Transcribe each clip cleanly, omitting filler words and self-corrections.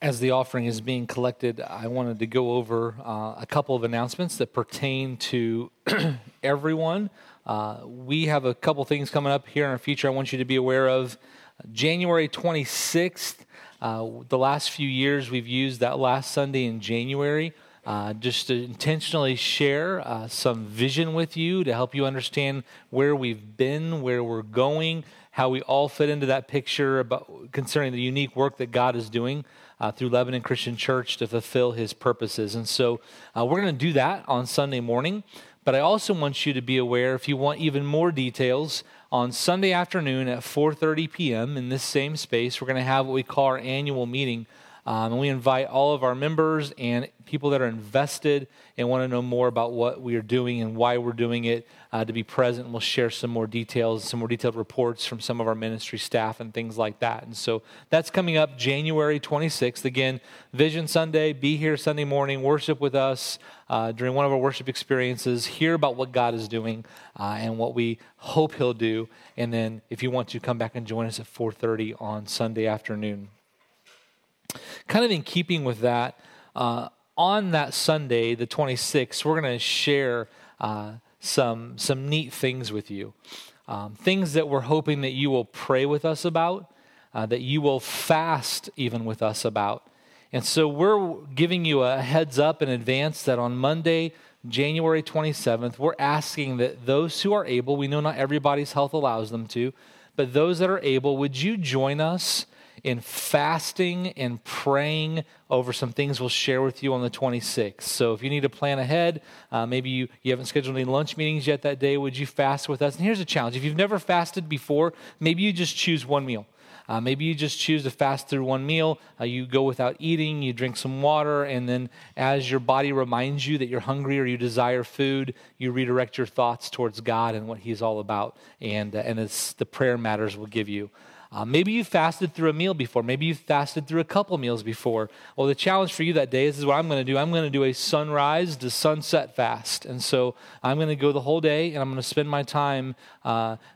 As the offering is being collected, I wanted to go over a couple of announcements that pertain to everyone. We have a couple things coming up here in our future I want you to be aware of. January 26th, the last few years we've used that last Sunday in January just to intentionally share some vision with you to help you understand where we've been, where we're going, how we all fit into that picture about concerning the unique work that God is doing through Lebanon Christian Church to fulfill his purposes. And so we're going to do that on Sunday morning. But I also want you to be aware, if you want even more details, on Sunday afternoon at 4:30 p.m. in this same space, we're going to have what we call our annual meeting. And we invite all of our members and people that are invested and want to know more about what we are doing and why we're doing it to be present. And we'll share some more details, some more detailed reports from some of our ministry staff and things like that. And so that's coming up January 26th. Again, Vision Sunday, be here Sunday morning, worship with us during one of our worship experiences, hear about what God is doing and what we hope he'll do. And then if you want to, come back and join us at 4:30 on Sunday afternoon. Kind of in keeping with that, on that Sunday, the 26th, we're going to share some neat things with you, things that we're hoping that you will pray with us about, that you will fast even with us about. And so we're giving you a heads up in advance that on Monday, January 27th, we're asking that those who are able, we know not everybody's health allows them to, but those that are able, would you join us in fasting and praying over some things we'll share with you on the 26th. So if you need to plan ahead, maybe you haven't scheduled any lunch meetings yet that day, would you fast with us? And here's a challenge. If you've never fasted before, maybe you just choose one meal. Maybe you just choose to fast through one meal. You go without eating, you drink some water, and then as your body reminds you that you're hungry or you desire food, you redirect your thoughts towards God and what he's all about, and it's the prayer matters will give you. Maybe you fasted through a meal before. Maybe you fasted through a couple meals before. Well, the challenge for you that day, this is what I'm going to do. I'm going to do a sunrise to sunset fast. And so I'm going to go the whole day, and I'm going to spend my time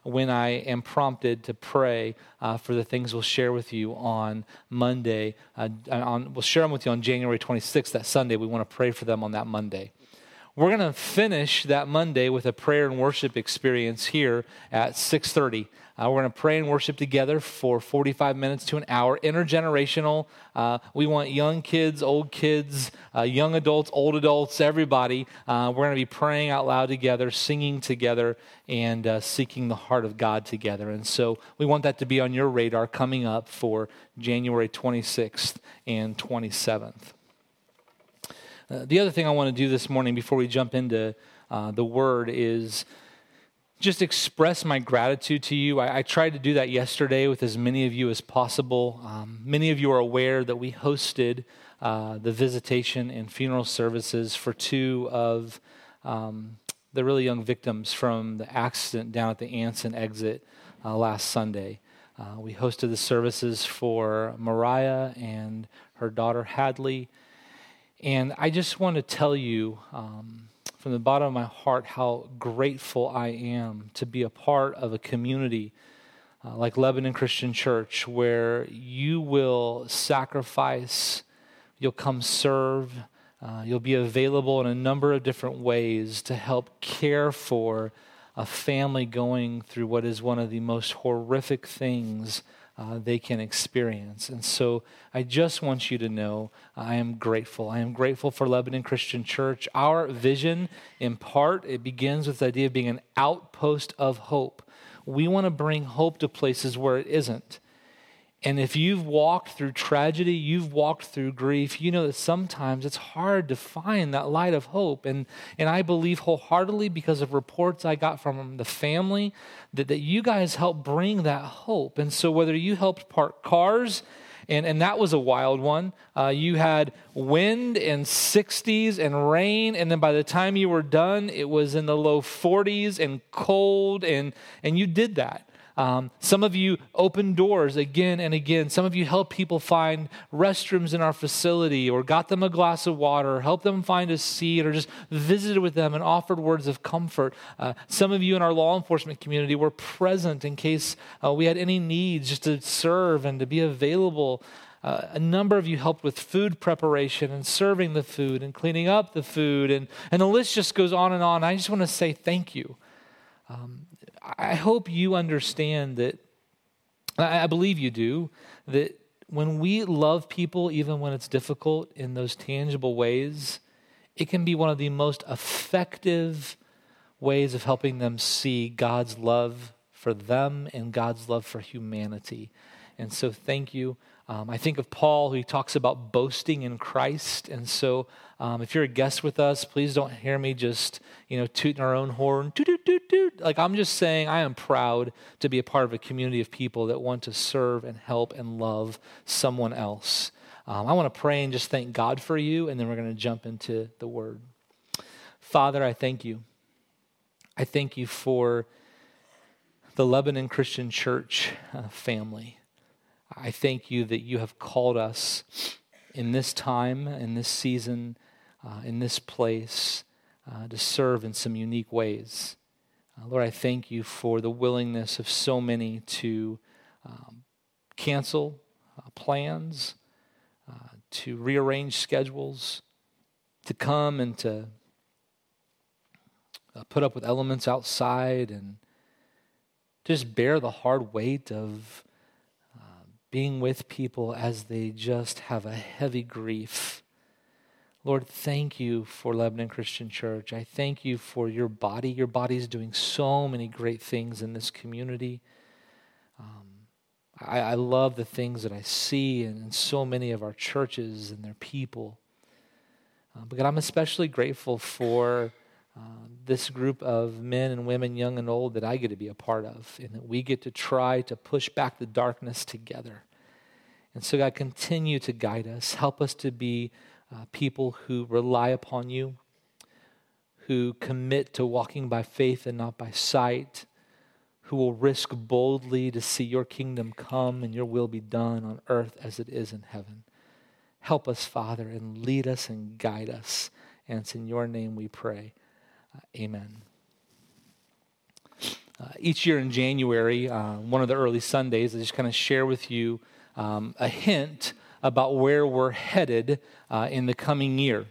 when I am prompted to pray for the things we'll share with you on Monday. We'll share them with you on January 26th, that Sunday. We want to pray for them on that Monday. We're going to finish that Monday with a prayer and worship experience here at 6:30. We're going to pray and worship together for 45 minutes to an hour, intergenerational. We want young kids, old kids, young adults, old adults, everybody. We're going to be praying out loud together, singing together, and seeking the heart of God together. And so we want that to be on your radar coming up for January 26th and 27th. The other thing I want to do this morning before we jump into the Word is just express my gratitude to you. I tried to do that yesterday with as many of you as possible. Many of you are aware that we hosted the visitation and funeral services for two of the really young victims from the accident down at the Anson exit last Sunday. We hosted the services for Mariah and her daughter Hadley. And I just want to tell you from the bottom of my heart how grateful I am to be a part of a community like Lebanon Christian Church, where you will sacrifice, you'll come serve, you'll be available in a number of different ways to help care for a family going through what is one of the most horrific things they can experience. And so I just want you to know I am grateful. I am grateful for Lebanon Christian Church. Our vision, in part, it begins with the idea of being an outpost of hope. We want to bring hope to places where it isn't. And if you've walked through tragedy, you've walked through grief, you know that sometimes it's hard to find that light of hope. And I believe wholeheartedly, because of reports I got from the family, that you guys helped bring that hope. And so whether you helped park cars, and that was a wild one, you had wind and 60s and rain, and then by the time you were done, it was in the low 40s and cold, and you did that. Some of you opened doors again and again. Some of you helped people find restrooms in our facility, or got them a glass of water, or helped them find a seat, or just visited with them and offered words of comfort. Some of you in our law enforcement community were present in case we had any needs, just to serve and to be available. A number of you helped with food preparation and serving the food and cleaning up the food. And the list just goes on and on. I just want to say thank you. I hope you understand that, I believe you do, that when we love people, even when it's difficult in those tangible ways, it can be one of the most effective ways of helping them see God's love for them and God's love for humanity. And so thank you. I think of Paul, who talks about boasting in Christ. And so if you're a guest with us, please don't hear me just, tooting our own horn. Toot, toot, toot, toot. Like, I'm just saying I am proud to be a part of a community of people that want to serve and help and love someone else. I want to pray and just thank God for you, and then we're going to jump into the Word. Father, I thank you. I thank you for the Lebanon Christian Church family. I thank you that you have called us in this time, in this season, in this place, to serve in some unique ways. Lord, I thank you for the willingness of so many to cancel plans, to rearrange schedules, to come and to put up with elements outside and just bear the hard weight of being with people as they just have a heavy grief. Lord, thank you for Lebanon Christian Church. I thank you for your body. Your body is doing so many great things in this community. I love the things that I see in so many of our churches and their people. But God, I'm especially grateful for this group of men and women, young and old, that I get to be a part of, and that we get to try to push back the darkness together. And so God, continue to guide us. Help us to be people who rely upon you, who commit to walking by faith and not by sight, who will risk boldly to see your kingdom come and your will be done on earth as it is in heaven. Help us, Father, and lead us and guide us. And it's in your name we pray. Amen. Each year in January, one of the early Sundays, I just kind of share with you a hint about where we're headed in the coming year.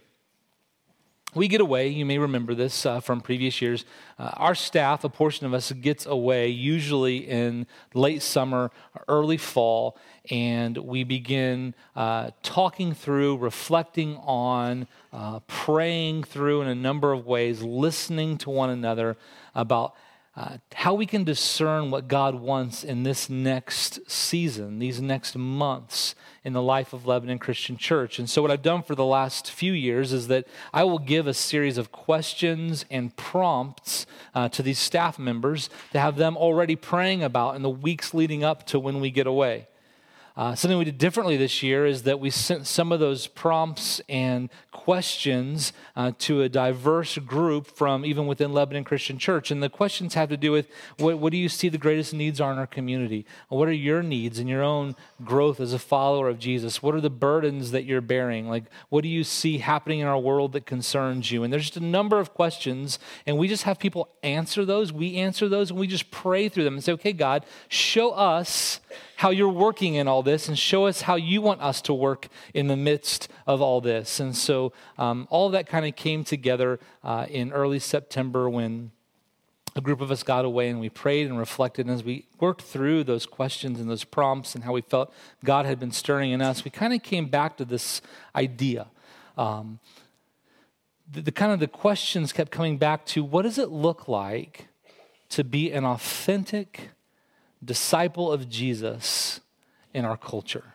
We get away, you may remember this from previous years. Our staff, a portion of us, gets away usually in late summer, early fall, and we begin talking through, reflecting on, praying through in a number of ways, listening to one another about how we can discern what God wants in this next season, these next months in the life of Lebanon Christian Church. And so what I've done for the last few years is that I will give a series of questions and prompts to these staff members to have them already praying about in the weeks leading up to when we get away. Something we did differently this year is that we sent some of those prompts and questions to a diverse group from even within Lebanon Christian Church. And the questions have to do with what do you see the greatest needs are in our community? What are your needs in your own growth as a follower of Jesus? What are the burdens that you're bearing? Like, what do you see happening in our world that concerns you? And there's just a number of questions, and we just have people answer those. We answer those, and we just pray through them and say, okay, God, show us how you're working in all this and show us how you want us to work in the midst of all this. And so all of that kind of came together in early September when a group of us got away and we prayed and reflected. And as we worked through those questions and those prompts and how we felt God had been stirring in us, we kind of came back to this idea. The questions kept coming back to, what does it look like to be an authentic disciple of Jesus in our culture?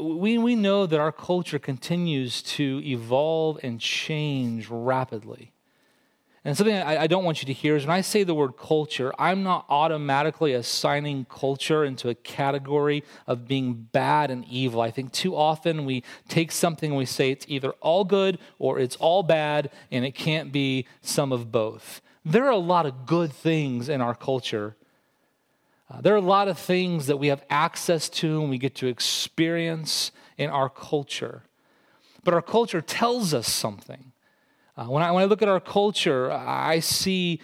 We know that our culture continues to evolve and change rapidly. And something I don't want you to hear is when I say the word culture, I'm not automatically assigning culture into a category of being bad and evil. I think too often we take something and we say it's either all good or it's all bad, and it can't be some of both. There are a lot of good things in our culture. There are a lot of things that we have access to and we get to experience in our culture. But our culture tells us something. When I look at our culture, I see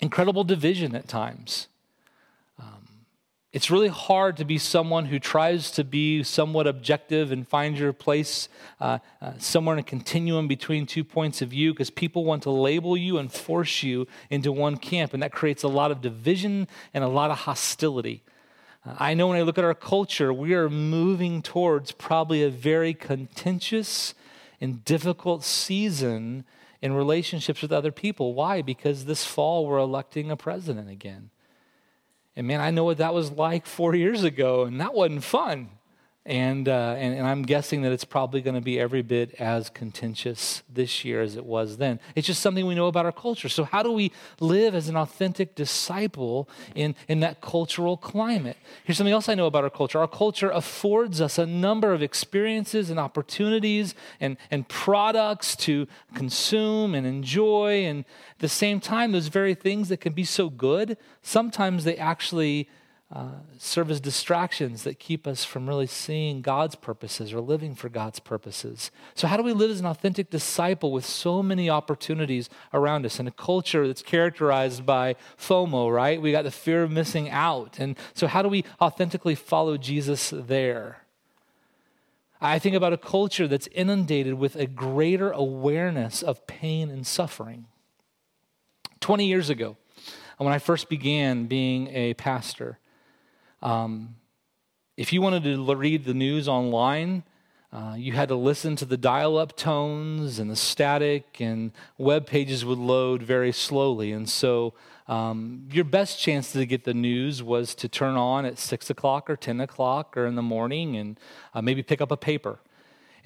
incredible division at times. It's really hard to be someone who tries to be somewhat objective and find your place somewhere in a continuum between two points of view, because people want to label you and force you into one camp, and that creates a lot of division and a lot of hostility. I know when I look at our culture, we are moving towards probably a very contentious and difficult season in relationships with other people. Why? Because this fall we're electing a president again. And man, I know what that was like 4 years ago, and that wasn't fun. And I'm guessing that it's probably going to be every bit as contentious this year as it was then. It's just something we know about our culture. So how do we live as an authentic disciple in that cultural climate? Here's something else I know about our culture. Our culture affords us a number of experiences and opportunities and products to consume and enjoy. And at the same time, those very things that can be so good, sometimes they actually serve as distractions that keep us from really seeing God's purposes or living for God's purposes. So how do we live as an authentic disciple with so many opportunities around us in a culture that's characterized by FOMO, right? We got the fear of missing out. And so how do we authentically follow Jesus there? I think about a culture that's inundated with a greater awareness of pain and suffering. 20 years ago, when I first began being a pastor, if you wanted to read the news online, you had to listen to the dial-up tones and the static, and web pages would load very slowly. And so your best chance to get the news was to turn on at 6 o'clock or 10 o'clock or in the morning and maybe pick up a paper.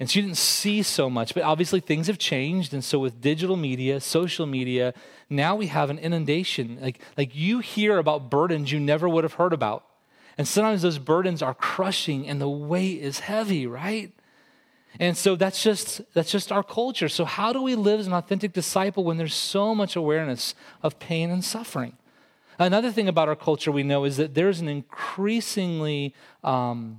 And so you didn't see so much, but obviously things have changed. And so with digital media, social media, now we have an inundation. Like you hear about burdens you never would have heard about. And sometimes those burdens are crushing and the weight is heavy, right? And so that's just our culture. So how do we live as an authentic disciple when there's so much awareness of pain and suffering? Another thing about our culture we know is that there's an increasingly there's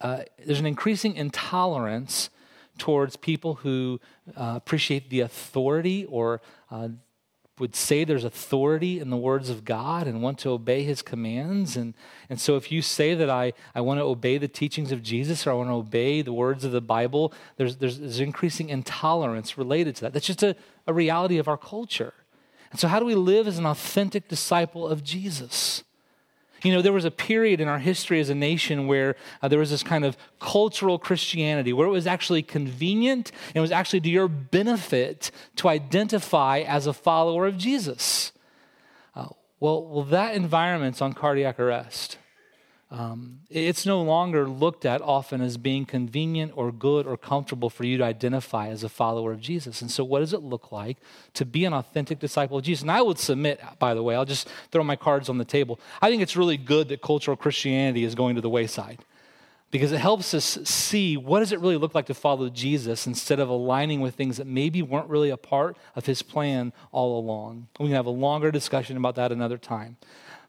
an increasing intolerance towards people who appreciate the authority or would say there's authority in the words of God and want to obey his commands. And so if you say that I want to obey the teachings of Jesus or I want to obey the words of the Bible, there's increasing intolerance related to that. That's just a reality of our culture. And so how do we live as an authentic disciple of Jesus? You know, there was a period in our history as a nation where there was this kind of cultural Christianity where it was actually convenient and it was actually to your benefit to identify as a follower of Jesus. Well, that environment's on cardiac arrest. It's no longer looked at often as being convenient or good or comfortable for you to identify as a follower of Jesus. And so what does it look like to be an authentic disciple of Jesus? And I would submit, by the way, I'll just throw my cards on the table. I think it's really good that cultural Christianity is going to the wayside because it helps us see what does it really look like to follow Jesus instead of aligning with things that maybe weren't really a part of his plan all along. We can have a longer discussion about that another time.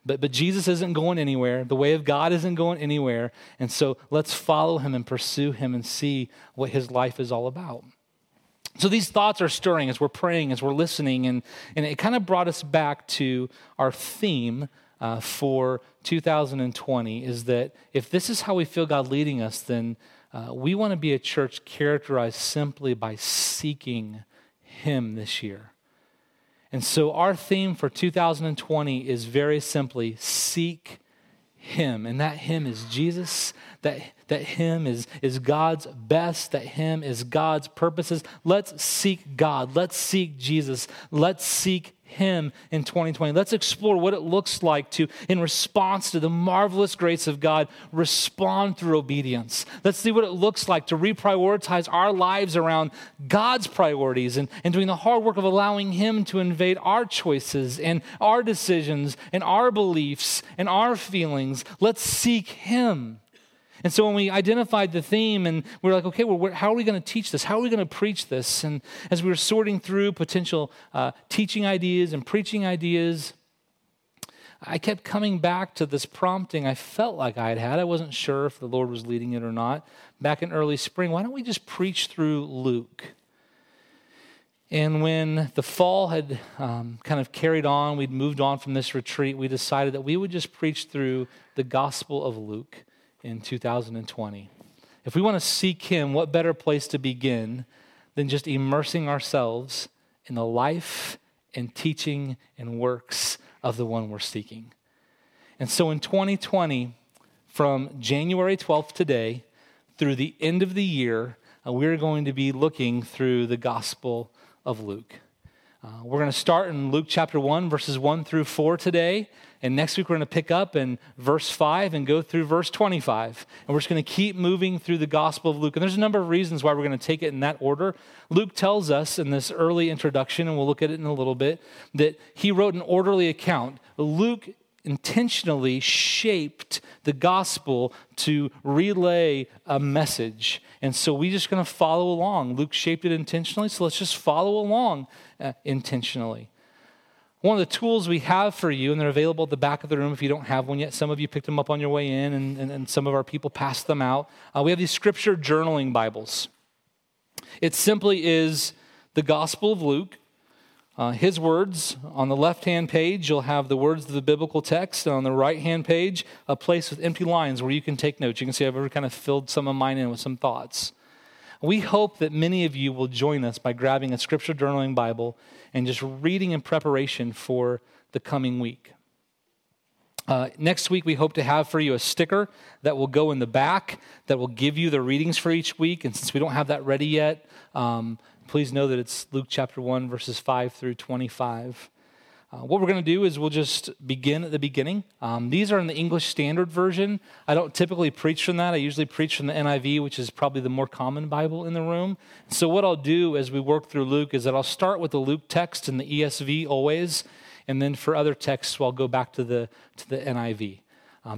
But Jesus isn't going anywhere. The way of God isn't going anywhere. And so let's follow him and pursue him and see what his life is all about. So these thoughts are stirring as we're praying, as we're listening. And it kind of brought us back to our theme for 2020 is that if this is how we feel God leading us, then we want to be a church characterized simply by seeking him this year. And so our theme for 2020 is very simply seek him. And that him is Jesus. That him is God's best. That him is God's purposes. Let's seek God. Let's seek Jesus. Let's seek him in 2020. Let's explore what it looks like to, in response to the marvelous grace of God, respond through obedience. Let's see what it looks like to reprioritize our lives around God's priorities and doing the hard work of allowing him to invade our choices and our decisions and our beliefs and our feelings. Let's seek him. And so when we identified the theme and we were like, okay, well, how are we going to teach this? How are we going to preach this? And as we were sorting through potential teaching ideas and preaching ideas, I kept coming back to this prompting I felt like I had had. I wasn't sure if the Lord was leading it or not. Back in early spring, why don't we just preach through Luke? And when the fall had kind of carried on, we'd moved on from this retreat, we decided that we would just preach through the Gospel of Luke in 2020. If we want to seek him, what better place to begin than just immersing ourselves in the life and teaching and works of the one we're seeking. And so in 2020, from January 12th today through the end of the year, we're going to be looking through the Gospel of Luke. We're going to start in Luke chapter 1, verses 1 through 4 today. And next week, we're going to pick up in verse 5 and go through verse 25. And we're just going to keep moving through the Gospel of Luke. And there's a number of reasons why we're going to take it in that order. Luke tells us in this early introduction, and we'll look at it in a little bit, that he wrote an orderly account. Luke intentionally shaped the gospel to relay a message. And so we're just going to follow along. Luke shaped it intentionally, so let's just follow along intentionally. One of the tools we have for you, and they're available at the back of the room if you don't have one yet. Some of you picked them up on your way in, and some of our people passed them out. We have these scripture journaling Bibles. It simply is the Gospel of Luke, his words. On the left-hand page, you'll have the words of the biblical text, and on the right-hand page, a place with empty lines where you can take notes. You can see I've already kind of filled some of mine in with some thoughts. We hope that many of you will join us by grabbing a scripture journaling Bible and just reading in preparation for the coming week. Next week, we hope to have for you a sticker that will go in the back that will give you the readings for each week. And since we don't have that ready yet, please know that it's Luke chapter 1, verses 5 through 25. What we're going to do is we'll just begin at the beginning. These are in the English Standard Version. I don't typically preach from that. I usually preach from the NIV, which is probably the more common Bible in the room. So what I'll do as we work through Luke is that I'll start with the Luke text in the ESV always, and then for other texts, I'll go back to the NIV.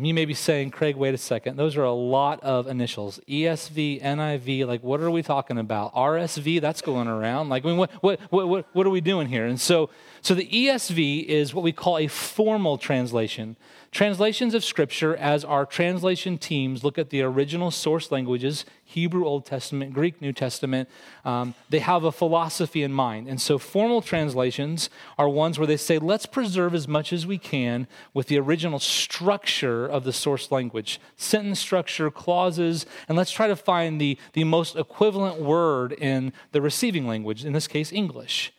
You may be saying, Craig, wait a second. Those are a lot of initials. ESV, NIV, like what are we talking about? RSV, that's going around. Like, I mean, what are we doing here? And so the ESV is what we call a formal translation. Translations of Scripture, as our translation teams look at the original source languages, Hebrew Old Testament, Greek New Testament, they have a philosophy in mind. And so formal translations are ones where they say, let's preserve as much as we can with the original structure of the source language, sentence structure, clauses, and let's try to find the most equivalent word in the receiving language, in this case, English.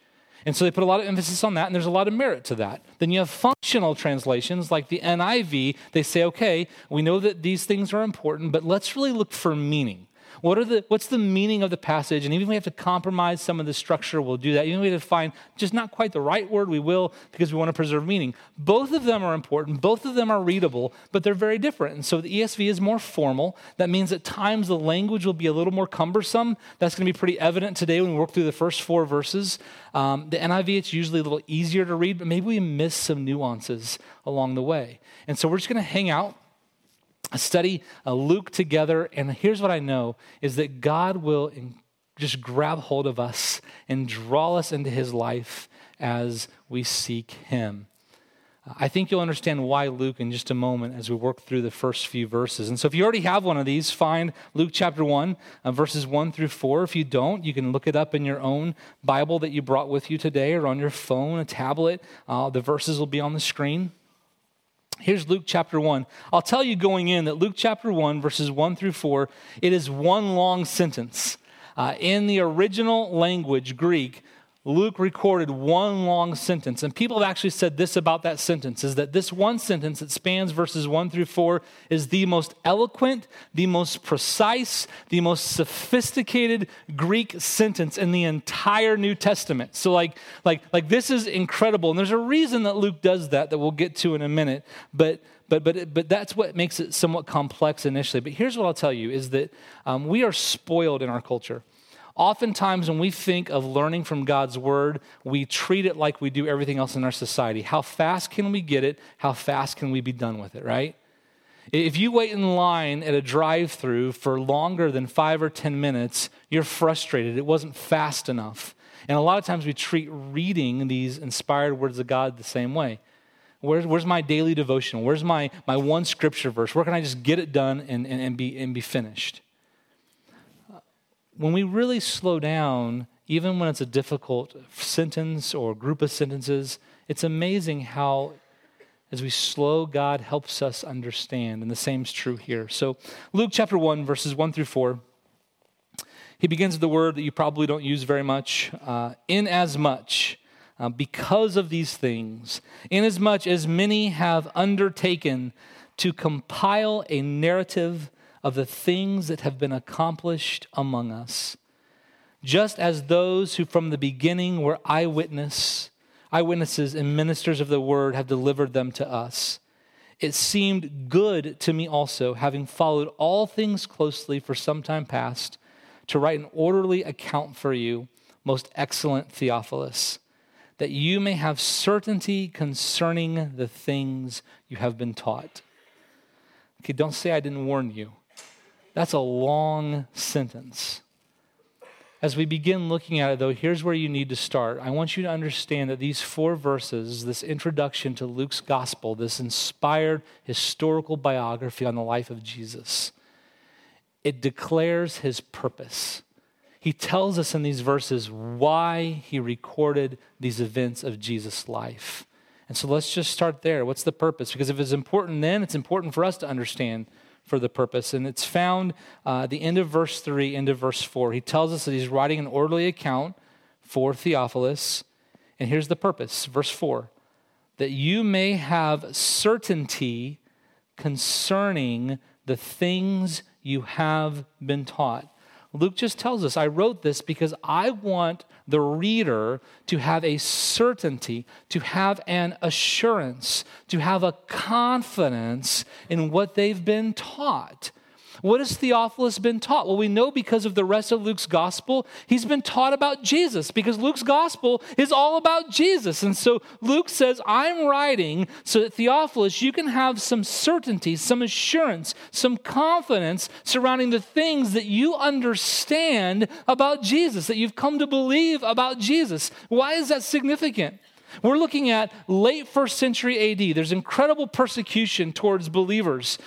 And so they put a lot of emphasis on that, and there's a lot of merit to that. Then you have functional translations like the NIV. They say, okay, we know that these things are important, but let's really look for meaning. What's the meaning of the passage? And even if we have to compromise some of the structure, we'll do that. Even if we have to find just not quite the right word, we will, because we want to preserve meaning. Both of them are important. Both of them are readable, but they're very different. And so the ESV is more formal. That means at times the language will be a little more cumbersome. That's going to be pretty evident today when we work through the first four verses. The NIV, it's usually a little easier to read, but maybe we miss some nuances along the way. And so we're just going to hang out, study Luke together, and here's what I know, is that God will just grab hold of us and draw us into his life as we seek him. I think you'll understand why Luke in just a moment as we work through the first few verses. And so if you already have one of these, find Luke chapter 1, verses 1 through 4. If you don't, you can look it up in your own Bible that you brought with you today or on your phone, a tablet. The verses will be on the screen. Here's Luke chapter 1. I'll tell you going in that Luke chapter 1, verses 1 through 4, it is one long sentence. In the original language, Greek, Luke recorded one long sentence. And people have actually said this about that sentence, is that this one sentence that spans verses 1 through 4 is the most eloquent, the most precise, the most sophisticated Greek sentence in the entire New Testament. So like this is incredible. And there's a reason that Luke does that we'll get to in a minute. But that's what makes it somewhat complex initially. But here's what I'll tell you, is that we are spoiled in our culture. Oftentimes when we think of learning from God's word, we treat it like we do everything else in our society. How fast can we get it? How fast can we be done with it, right? If you wait in line at a drive-thru for longer than 5 or 10 minutes, you're frustrated. It wasn't fast enough. And a lot of times we treat reading these inspired words of God the same way. Where's my daily devotion? Where's my one scripture verse? Where can I just get it done and be finished? When we really slow down, even when it's a difficult sentence or group of sentences, it's amazing how, as we slow, God helps us understand. And the same is true here. So Luke chapter 1, verses 1 through 4. He begins with the word that you probably don't use very much. Inasmuch, because of these things, inasmuch as many have undertaken to compile a narrative of the things that have been accomplished among us, just as those who from the beginning were eyewitnesses and ministers of the word have delivered them to us. It seemed good to me also, having followed all things closely for some time past, to write an orderly account for you, most excellent Theophilus, that you may have certainty concerning the things you have been taught. Okay, don't say I didn't warn you. That's a long sentence. As we begin looking at it, though, here's where you need to start. I want you to understand that these four verses, this introduction to Luke's gospel, this inspired historical biography on the life of Jesus, it declares his purpose. He tells us in these verses why he recorded these events of Jesus' life. And so let's just start there. What's the purpose? Because if it's important then, it's important for us to understand for the purpose. And it's found at the end of verse 3, end of verse 4. He tells us that he's writing an orderly account for Theophilus. And here's the purpose, verse 4. That you may have certainty concerning the things you have been taught. Luke just tells us, I wrote this because I want the reader to have a certainty, to have an assurance, to have a confidence in what they've been taught. What has Theophilus been taught? Well, we know because of the rest of Luke's gospel, he's been taught about Jesus because Luke's gospel is all about Jesus. And so Luke says, I'm writing so that Theophilus, you can have some certainty, some assurance, some confidence surrounding the things that you understand about Jesus, that you've come to believe about Jesus. Why is that significant? We're looking at late first century AD. There's incredible persecution towards believers.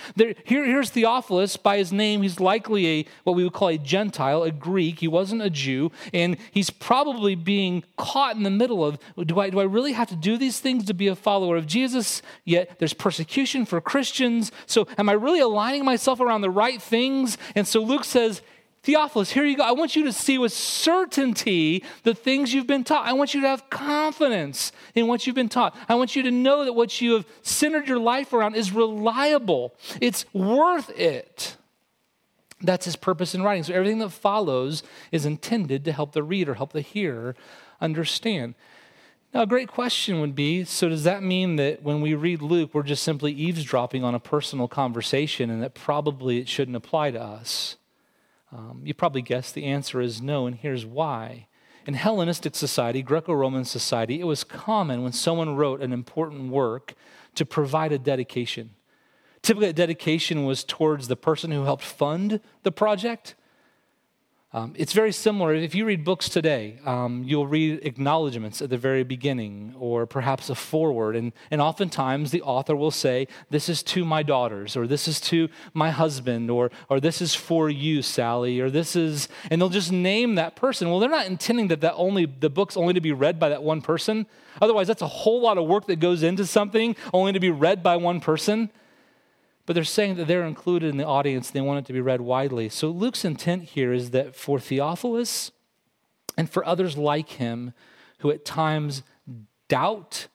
Here's Theophilus. By his name, he's likely what we would call a Gentile, a Greek. He wasn't a Jew. And he's probably being caught in the middle of, do I really have to do these things to be a follower of Jesus? Yet there's persecution for Christians. So am I really aligning myself around the right things? And so Luke says, Theophilus, here you go. I want you to see with certainty the things you've been taught. I want you to have confidence in what you've been taught. I want you to know that what you have centered your life around is reliable. It's worth it. That's his purpose in writing. So everything that follows is intended to help the reader, help the hearer understand. Now, a great question would be, so does that mean that when we read Luke, we're just simply eavesdropping on a personal conversation and that probably it shouldn't apply to us? You probably guessed the answer is no, and here's why. In Hellenistic society, Greco-Roman society, it was common when someone wrote an important work to provide a dedication. Typically, a dedication was towards the person who helped fund the project. It's very similar. If you read books today, you'll read acknowledgments at the very beginning or perhaps a foreword. And oftentimes the author will say, this is to my daughters, or this is to my husband, or this is for you, Sally, or this is, and they'll just name that person. Well, they're not intending that the book's only to be read by that one person. Otherwise, that's a whole lot of work that goes into something only to be read by one person. But they're saying that they're included in the audience. They want it to be read widely. So Luke's intent here is that for Theophilus and for others like him who at times doubt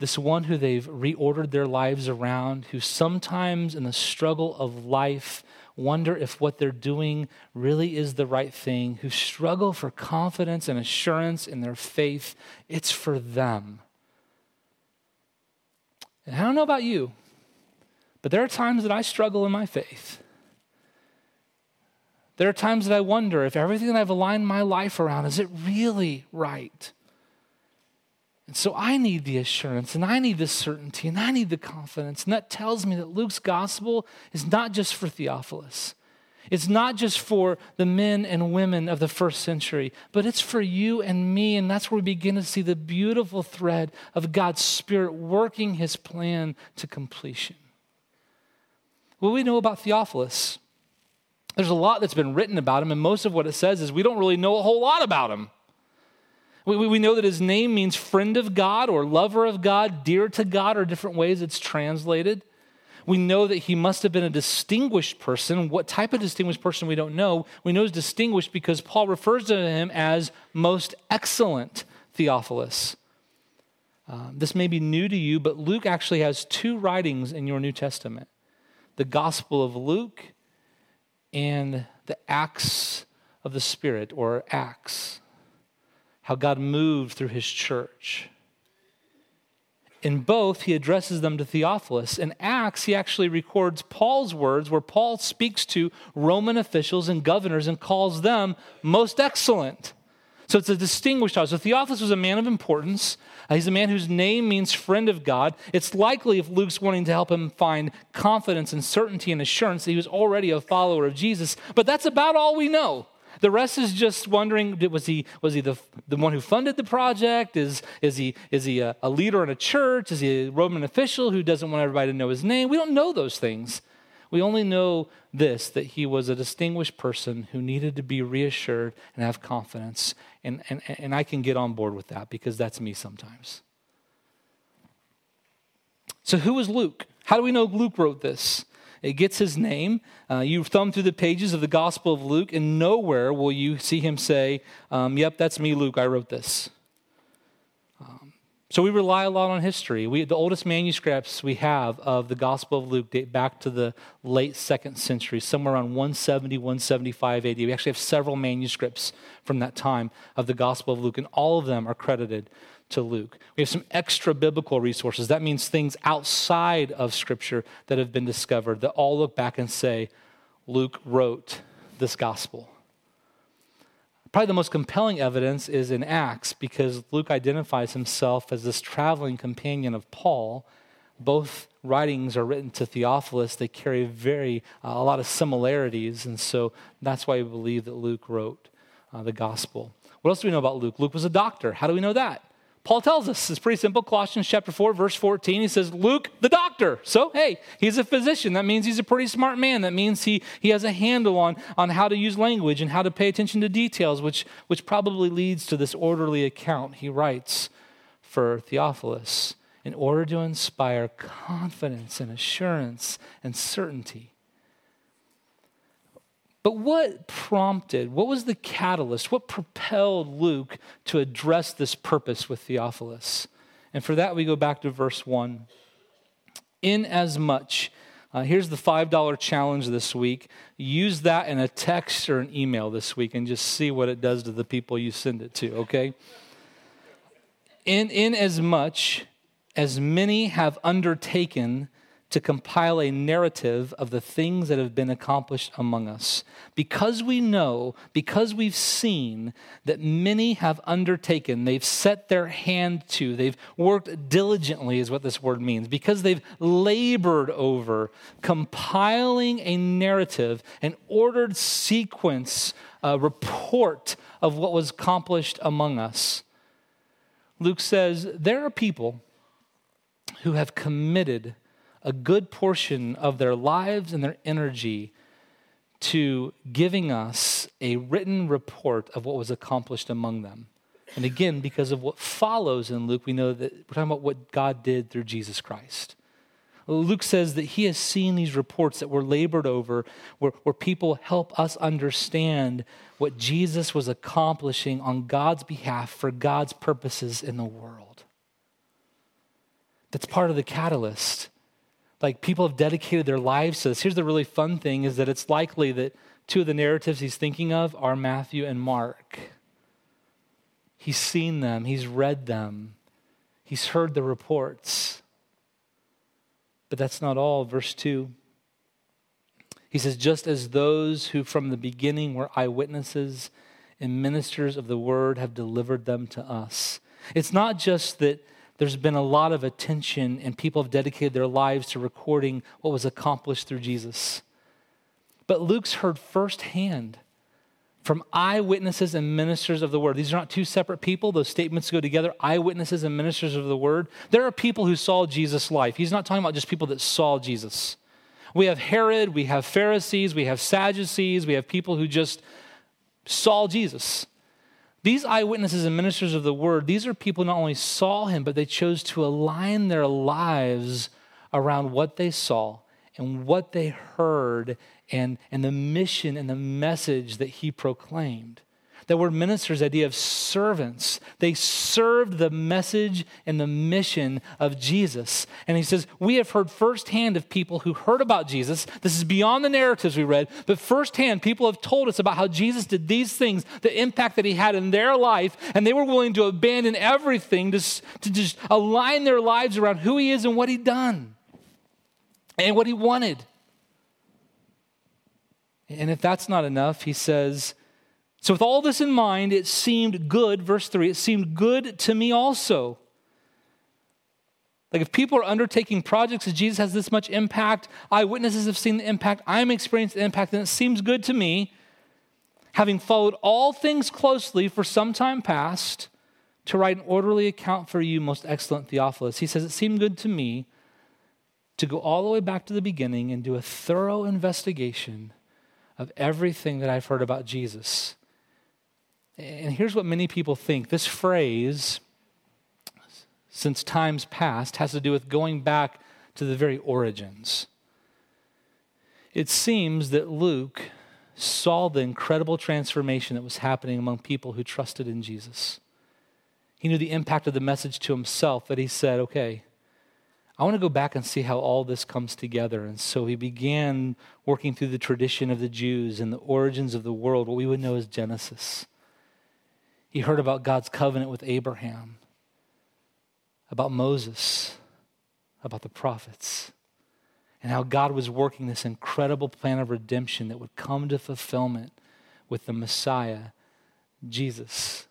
this one who they've reordered their lives around, who sometimes in the struggle of life wonder if what they're doing really is the right thing, who struggle for confidence and assurance in their faith, it's for them. And I don't know about you, but there are times that I struggle in my faith. There are times that I wonder if everything that I've aligned my life around, is it really right? And so I need the assurance, and I need the certainty, and I need the confidence. And that tells me that Luke's gospel is not just for Theophilus. It's not just for the men and women of the first century, but it's for you and me. And that's where we begin to see the beautiful thread of God's Spirit working his plan to completion. What we know about Theophilus, there's a lot that's been written about him, and most of what it says is we don't really know a whole lot about him. We know that his name means friend of God or lover of God, dear to God, or different ways it's translated. We know that he must have been a distinguished person. What type of distinguished person, we don't know. We know he's distinguished because Paul refers to him as most excellent Theophilus. This may be new to you, but Luke actually has two writings in your New Testament. The Gospel of Luke and the Acts of the Spirit, or Acts. How God moved through his church. In both, he addresses them to Theophilus. In Acts, he actually records Paul's words where Paul speaks to Roman officials and governors and calls them most excellent. So it's a distinguished title. So Theophilus was a man of importance. He's a man whose name means friend of God. It's likely, if Luke's wanting to help him find confidence and certainty and assurance, that he was already a follower of Jesus. But that's about all we know. The rest is just wondering: was he the one who funded the project? Is he a leader in a church? Is he a Roman official who doesn't want everybody to know his name? We don't know those things. We only know this: that he was a distinguished person who needed to be reassured and have confidence. And I can get on board with that because that's me sometimes. So who is Luke? How do we know Luke wrote this? It gets his name. You thumb through the pages of the Gospel of Luke, and nowhere will you see him say, yep, that's me, Luke, I wrote this. So we rely a lot on history. The oldest manuscripts we have of the Gospel of Luke date back to the late 2nd century, somewhere around 170, 175 AD. We actually have several manuscripts from that time of the Gospel of Luke, and all of them are credited to Luke. We have some extra biblical resources. That means things outside of Scripture that have been discovered that all look back and say, Luke wrote this gospel. Probably the most compelling evidence is in Acts, because Luke identifies himself as this traveling companion of Paul. Both writings are written to Theophilus. They carry a lot of similarities, and so that's why we believe that Luke wrote the gospel. What else do we know about Luke? Luke was a doctor. How do we know that? Paul tells us. It's pretty simple. Colossians chapter 4, verse 14, he says, Luke, the doctor. So, hey, he's a physician. That means he's a pretty smart man. That means he has a handle on how to use language and how to pay attention to details, which probably leads to this orderly account he writes for Theophilus in order to inspire confidence and assurance and certainty. But what was the catalyst, what propelled Luke to address this purpose with Theophilus? And for that, we go back to verse 1. Inasmuch, here's the $5 challenge this week. Use that in a text or an email this week and just see what it does to the people you send it to, okay? Inasmuch as many have undertaken to compile a narrative of the things that have been accomplished among us. Because we know, because we've seen that many have undertaken, they've set their hand to, they've worked diligently is what this word means, because they've labored over compiling a narrative, an ordered sequence, a report of what was accomplished among us. Luke says, there are people who have committed a good portion of their lives and their energy to giving us a written report of what was accomplished among them. And again, because of what follows in Luke, we know that we're talking about what God did through Jesus Christ. Luke says that he has seen these reports that were labored over, where people help us understand what Jesus was accomplishing on God's behalf for God's purposes in the world. That's part of the catalyst. Like, people have dedicated their lives to this. Here's the really fun thing, is that it's likely that two of the narratives he's thinking of are Matthew and Mark. He's seen them. He's read them. He's heard the reports. But that's not all. Verse 2, he says, just as those who from the beginning were eyewitnesses and ministers of the word have delivered them to us. It's not just that there's been a lot of attention and people have dedicated their lives to recording what was accomplished through Jesus. But Luke's heard firsthand from eyewitnesses and ministers of the word. These are not two separate people. Those statements go together. Eyewitnesses and ministers of the word. There are people who saw Jesus' life. He's not talking about just people that saw Jesus. We have Herod, we have Pharisees, we have Sadducees, we have people who just saw Jesus. These eyewitnesses and ministers of the word, these are people who not only saw him, but they chose to align their lives around what they saw and what they heard and the mission and the message that he proclaimed. That word ministers, the idea of servants. They served the message and the mission of Jesus. And he says, we have heard firsthand of people who heard about Jesus. This is beyond the narratives we read, but firsthand, people have told us about how Jesus did these things, the impact that he had in their life, and they were willing to abandon everything to just align their lives around who he is and what he'd done and what he wanted. And if that's not enough, he says, so with all this in mind, it seemed good, verse 3, it seemed good to me also. Like if people are undertaking projects that Jesus has this much impact, eyewitnesses have seen the impact, I'm experiencing the impact, and it seems good to me, having followed all things closely for some time past, to write an orderly account for you, most excellent Theophilus. He says, it seemed good to me to go all the way back to the beginning and do a thorough investigation of everything that I've heard about Jesus. And here's what many people think. This phrase, since times past, has to do with going back to the very origins. It seems that Luke saw the incredible transformation that was happening among people who trusted in Jesus. He knew the impact of the message to himself, that he said, okay, I want to go back and see how all this comes together. And so he began working through the tradition of the Jews and the origins of the world, what we would know as Genesis. He heard about God's covenant with Abraham, about Moses, about the prophets, and how God was working this incredible plan of redemption that would come to fulfillment with the Messiah, Jesus.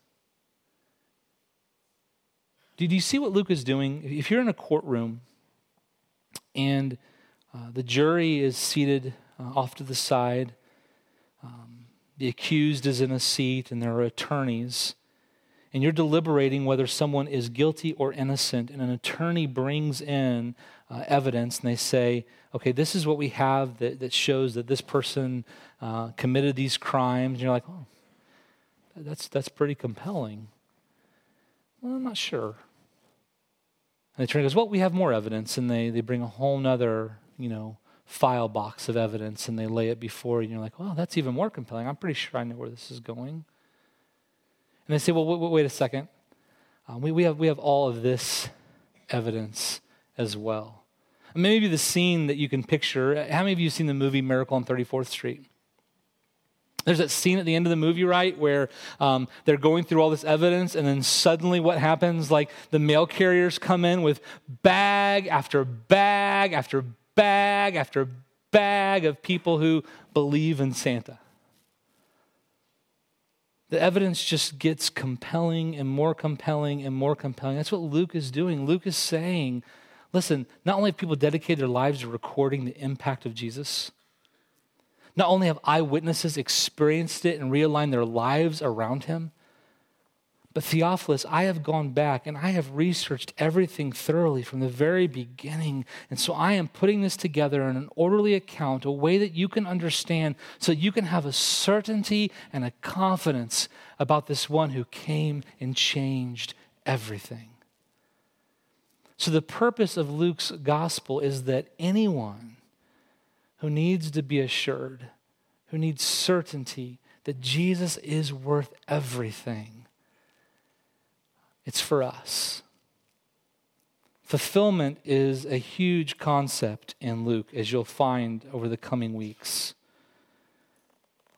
Do you see what Luke is doing? If you're in a courtroom and the jury is seated off to the side, the accused is in a seat and there are attorneys, and you're deliberating whether someone is guilty or innocent, and an attorney brings in evidence and they say, okay, this is what we have that shows that this person committed these crimes. And you're like, oh, that's pretty compelling. Well, I'm not sure. And the attorney goes, well, we have more evidence. And they bring a whole nother, file box of evidence, and they lay it before you, and you're like, well, that's even more compelling. I'm pretty sure I know where this is going. And they say, well, wait a second. We have all of this evidence as well. And maybe the scene that you can picture, how many of you have seen the movie Miracle on 34th Street? There's that scene at the end of the movie, right, where they're going through all this evidence, and then suddenly what happens, like the mail carriers come in with bag after bag after bag after bag of people who believe in Santa. The evidence just gets compelling and more compelling and more compelling. That's what Luke is doing. Luke is saying, listen, not only have people dedicated their lives to recording the impact of Jesus, not only have eyewitnesses experienced it and realigned their lives around him, but Theophilus, I have gone back and I have researched everything thoroughly from the very beginning. And so I am putting this together in an orderly account, a way that you can understand, so you can have a certainty and a confidence about this one who came and changed everything. So the purpose of Luke's gospel is that anyone who needs to be assured, who needs certainty that Jesus is worth everything, it's for us. Fulfillment is a huge concept in Luke, as you'll find over the coming weeks.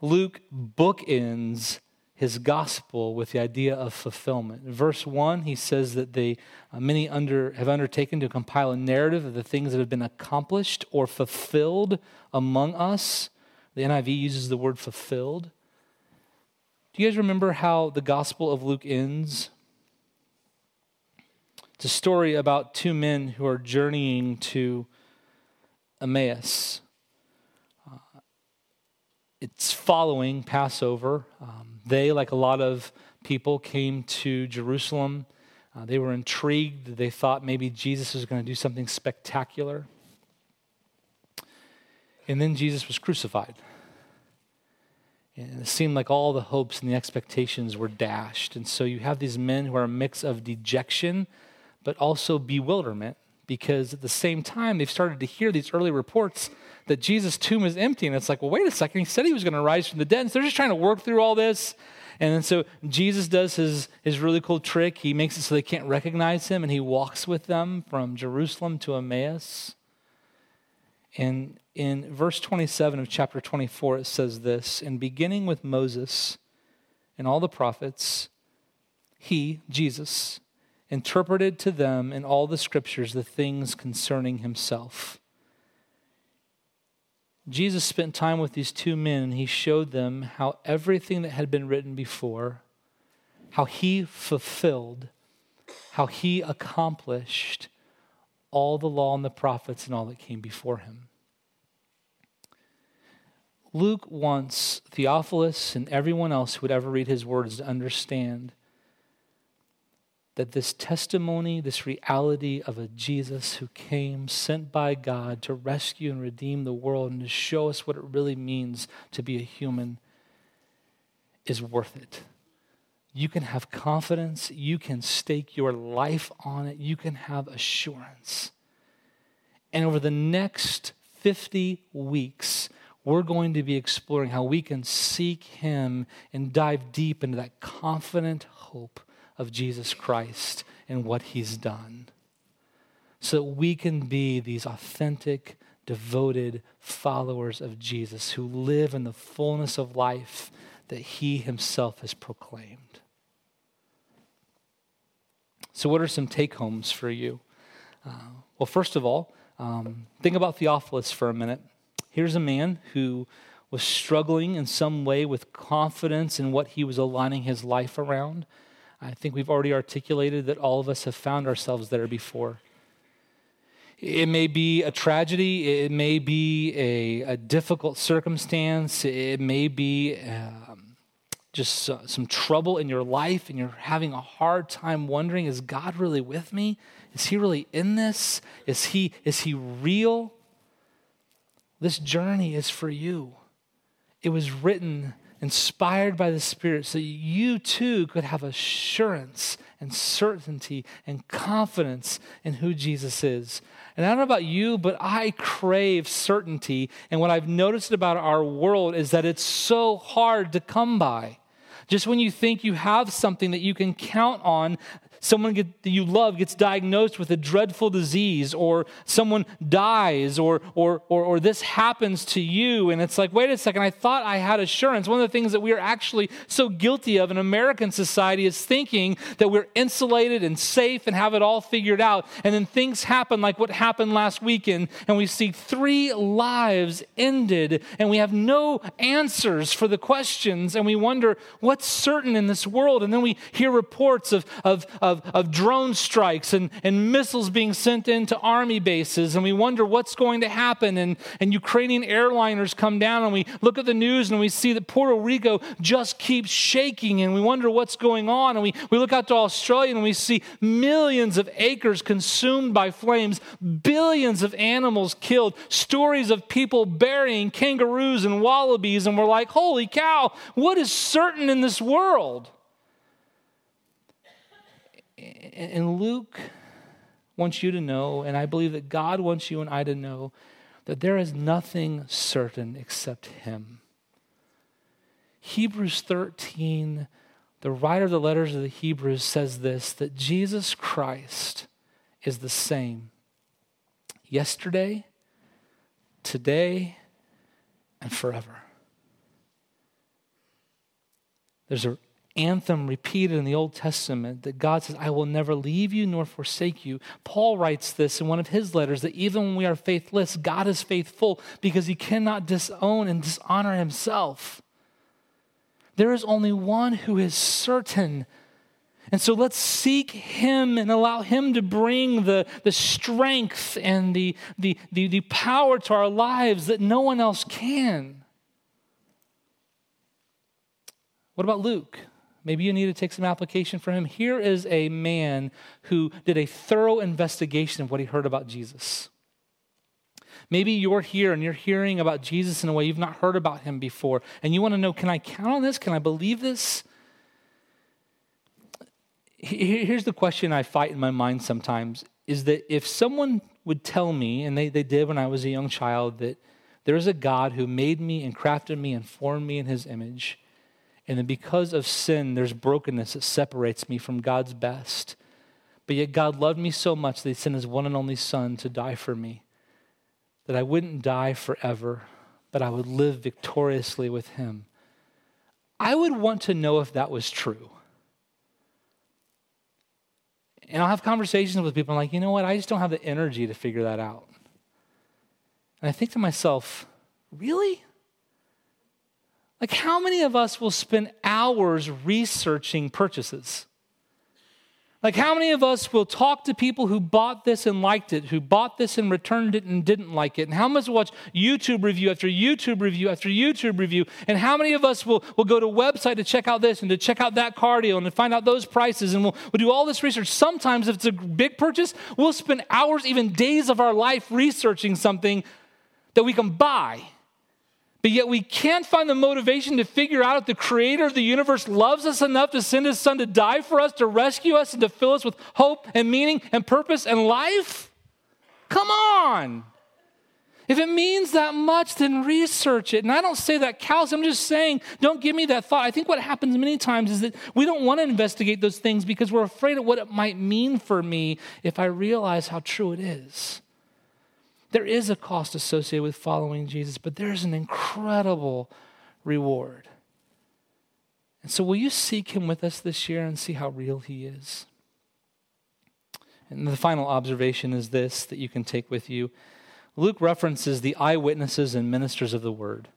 Luke bookends his gospel with the idea of fulfillment. In verse 1, he says that many have undertaken to compile a narrative of the things that have been accomplished or fulfilled among us. The NIV uses the word fulfilled. Do you guys remember how the gospel of Luke ends? It's a story about two men who are journeying to Emmaus. It's following Passover. They, like a lot of people, came to Jerusalem. They were intrigued. They thought maybe Jesus was going to do something spectacular. And then Jesus was crucified. And it seemed like all the hopes and the expectations were dashed. And so you have these men who are a mix of dejection, but also bewilderment, because at the same time, they've started to hear these early reports that Jesus' tomb is empty. And it's like, well, wait a second. He said he was going to rise from the dead. And so they're just trying to work through all this. And then so Jesus does his really cool trick. He makes it so they can't recognize him. And he walks with them from Jerusalem to Emmaus. And in verse 27 of chapter 24, it says this, and beginning with Moses and all the prophets, he, Jesus, interpreted to them in all the scriptures the things concerning himself. Jesus spent time with these two men, and he showed them how everything that had been written before, how he fulfilled, how he accomplished all the law and the prophets and all that came before him. Luke wants Theophilus and everyone else who would ever read his words to understand that this testimony, this reality of a Jesus who came, sent by God to rescue and redeem the world and to show us what it really means to be a human, is worth it. You can have confidence. You can stake your life on it. You can have assurance. And over the next 50 weeks, we're going to be exploring how we can seek him and dive deep into that confident hope of Jesus Christ and what he's done, so that we can be these authentic, devoted followers of Jesus who live in the fullness of life that he himself has proclaimed. So what are some take-homes for you? Well, first of all, think about Theophilus for a minute. Here's a man who was struggling in some way with confidence in what he was aligning his life around. I think we've already articulated that all of us have found ourselves there before. It may be a tragedy. It may be a difficult circumstance. It may be just some trouble in your life, and you're having a hard time wondering, is God really with me? Is he really in this? Is he real? This journey is for you. It was written, inspired by the Spirit, so you too could have assurance and certainty and confidence in who Jesus is. And I don't know about you, but I crave certainty. And what I've noticed about our world is that it's so hard to come by. Just when you think you have something that you can count on, someone that you love gets diagnosed with a dreadful disease, or someone dies, or this happens to you, and it's like, wait a second, I thought I had assurance. One of the things that we are actually so guilty of in American society is thinking that we're insulated and safe and have it all figured out, and then things happen like what happened last weekend, and we see 3 lives ended, and we have no answers for the questions, and we wonder, what's certain in this world? And then we hear reports of drone strikes and missiles being sent into army bases, and we wonder what's going to happen, and Ukrainian airliners come down, and we look at the news and we see that Puerto Rico just keeps shaking, and we wonder what's going on, and we look out to Australia and we see millions of acres consumed by flames, billions of animals killed, stories of people burying kangaroos and wallabies, and we're like, holy cow, what is certain in this world? And Luke wants you to know, and I believe that God wants you and I to know, that there is nothing certain except him. Hebrews 13, the writer of the letters of the Hebrews says this, that Jesus Christ is the same yesterday, today, and forever. There's an anthem repeated in the Old Testament that God says, I will never leave you nor forsake you. Paul writes this in one of his letters, that even when we are faithless, God is faithful, because he cannot disown and dishonor himself. There is only one who is certain. And so let's seek him and allow him to bring the strength and the power to our lives that no one else can. What about Luke? Maybe you need to take some application for him. Here is a man who did a thorough investigation of what he heard about Jesus. Maybe you're here and you're hearing about Jesus in a way you've not heard about him before, and you want to know, can I count on this? Can I believe this? Here's the question I fight in my mind sometimes, is that if someone would tell me, and they did when I was a young child, that there is a God who made me and crafted me and formed me in his image, and then because of sin, there's brokenness that separates me from God's best, but yet God loved me so much that he sent his one and only son to die for me, that I wouldn't die forever, but I would live victoriously with him. I would want to know if that was true. And I'll have conversations with people, I'm like, you know what, I just don't have the energy to figure that out. And I think to myself, really? Like, how many of us will spend hours researching purchases? Like, how many of us will talk to people who bought this and liked it, who bought this and returned it and didn't like it? And how much will watch YouTube review after YouTube review after YouTube review? And how many of us will go to a website to check out this and to check out that car deal and to find out those prices? And we'll do all this research. Sometimes if it's a big purchase, we'll spend hours, even days of our life researching something that we can buy. But yet we can't find the motivation to figure out if the creator of the universe loves us enough to send his son to die for us, to rescue us, and to fill us with hope and meaning and purpose and life? Come on. If it means that much, then research it. And I don't say that callous. I'm just saying, don't give me that thought. I think what happens many times is that we don't want to investigate those things because we're afraid of what it might mean for me if I realize how true it is. There is a cost associated with following Jesus, but there's an incredible reward. And so will you seek him with us this year and see how real he is? And the final observation is this that you can take with you. Luke references the eyewitnesses and ministers of the word.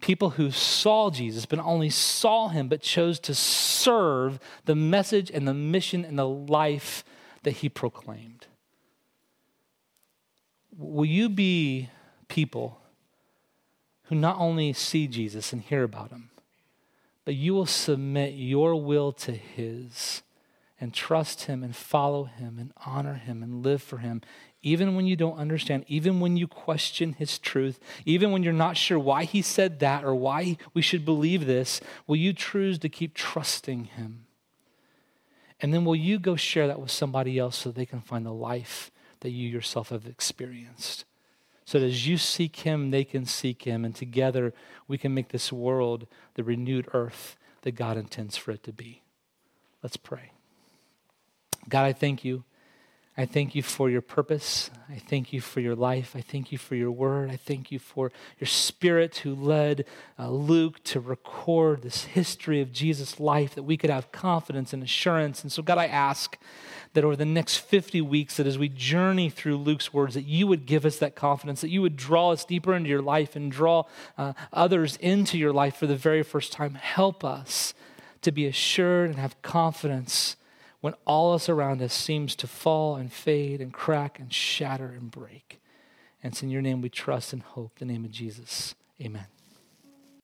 People who saw Jesus, but not only saw him, but chose to serve the message and the mission and the life that he proclaimed. Will you be people who not only see Jesus and hear about him, but you will submit your will to his and trust him and follow him and honor him and live for him, even when you don't understand, even when you question his truth, even when you're not sure why he said that or why we should believe this, will you choose to keep trusting him? And then will you go share that with somebody else so they can find the life that you yourself have experienced? So that as you seek him, they can seek him, and together we can make this world the renewed earth that God intends for it to be. Let's pray. God, I thank you. I thank you for your purpose. I thank you for your life. I thank you for your word. I thank you for your spirit who led Luke to record this history of Jesus' life that we could have confidence and assurance. And so God, I ask that over the next 50 weeks, that as we journey through Luke's words, that you would give us that confidence, that you would draw us deeper into your life and draw others into your life for the very first time. Help us to be assured and have confidence when all else around us seems to fall and fade and crack and shatter and break. And it's in your name we trust and hope, the name of Jesus. Amen.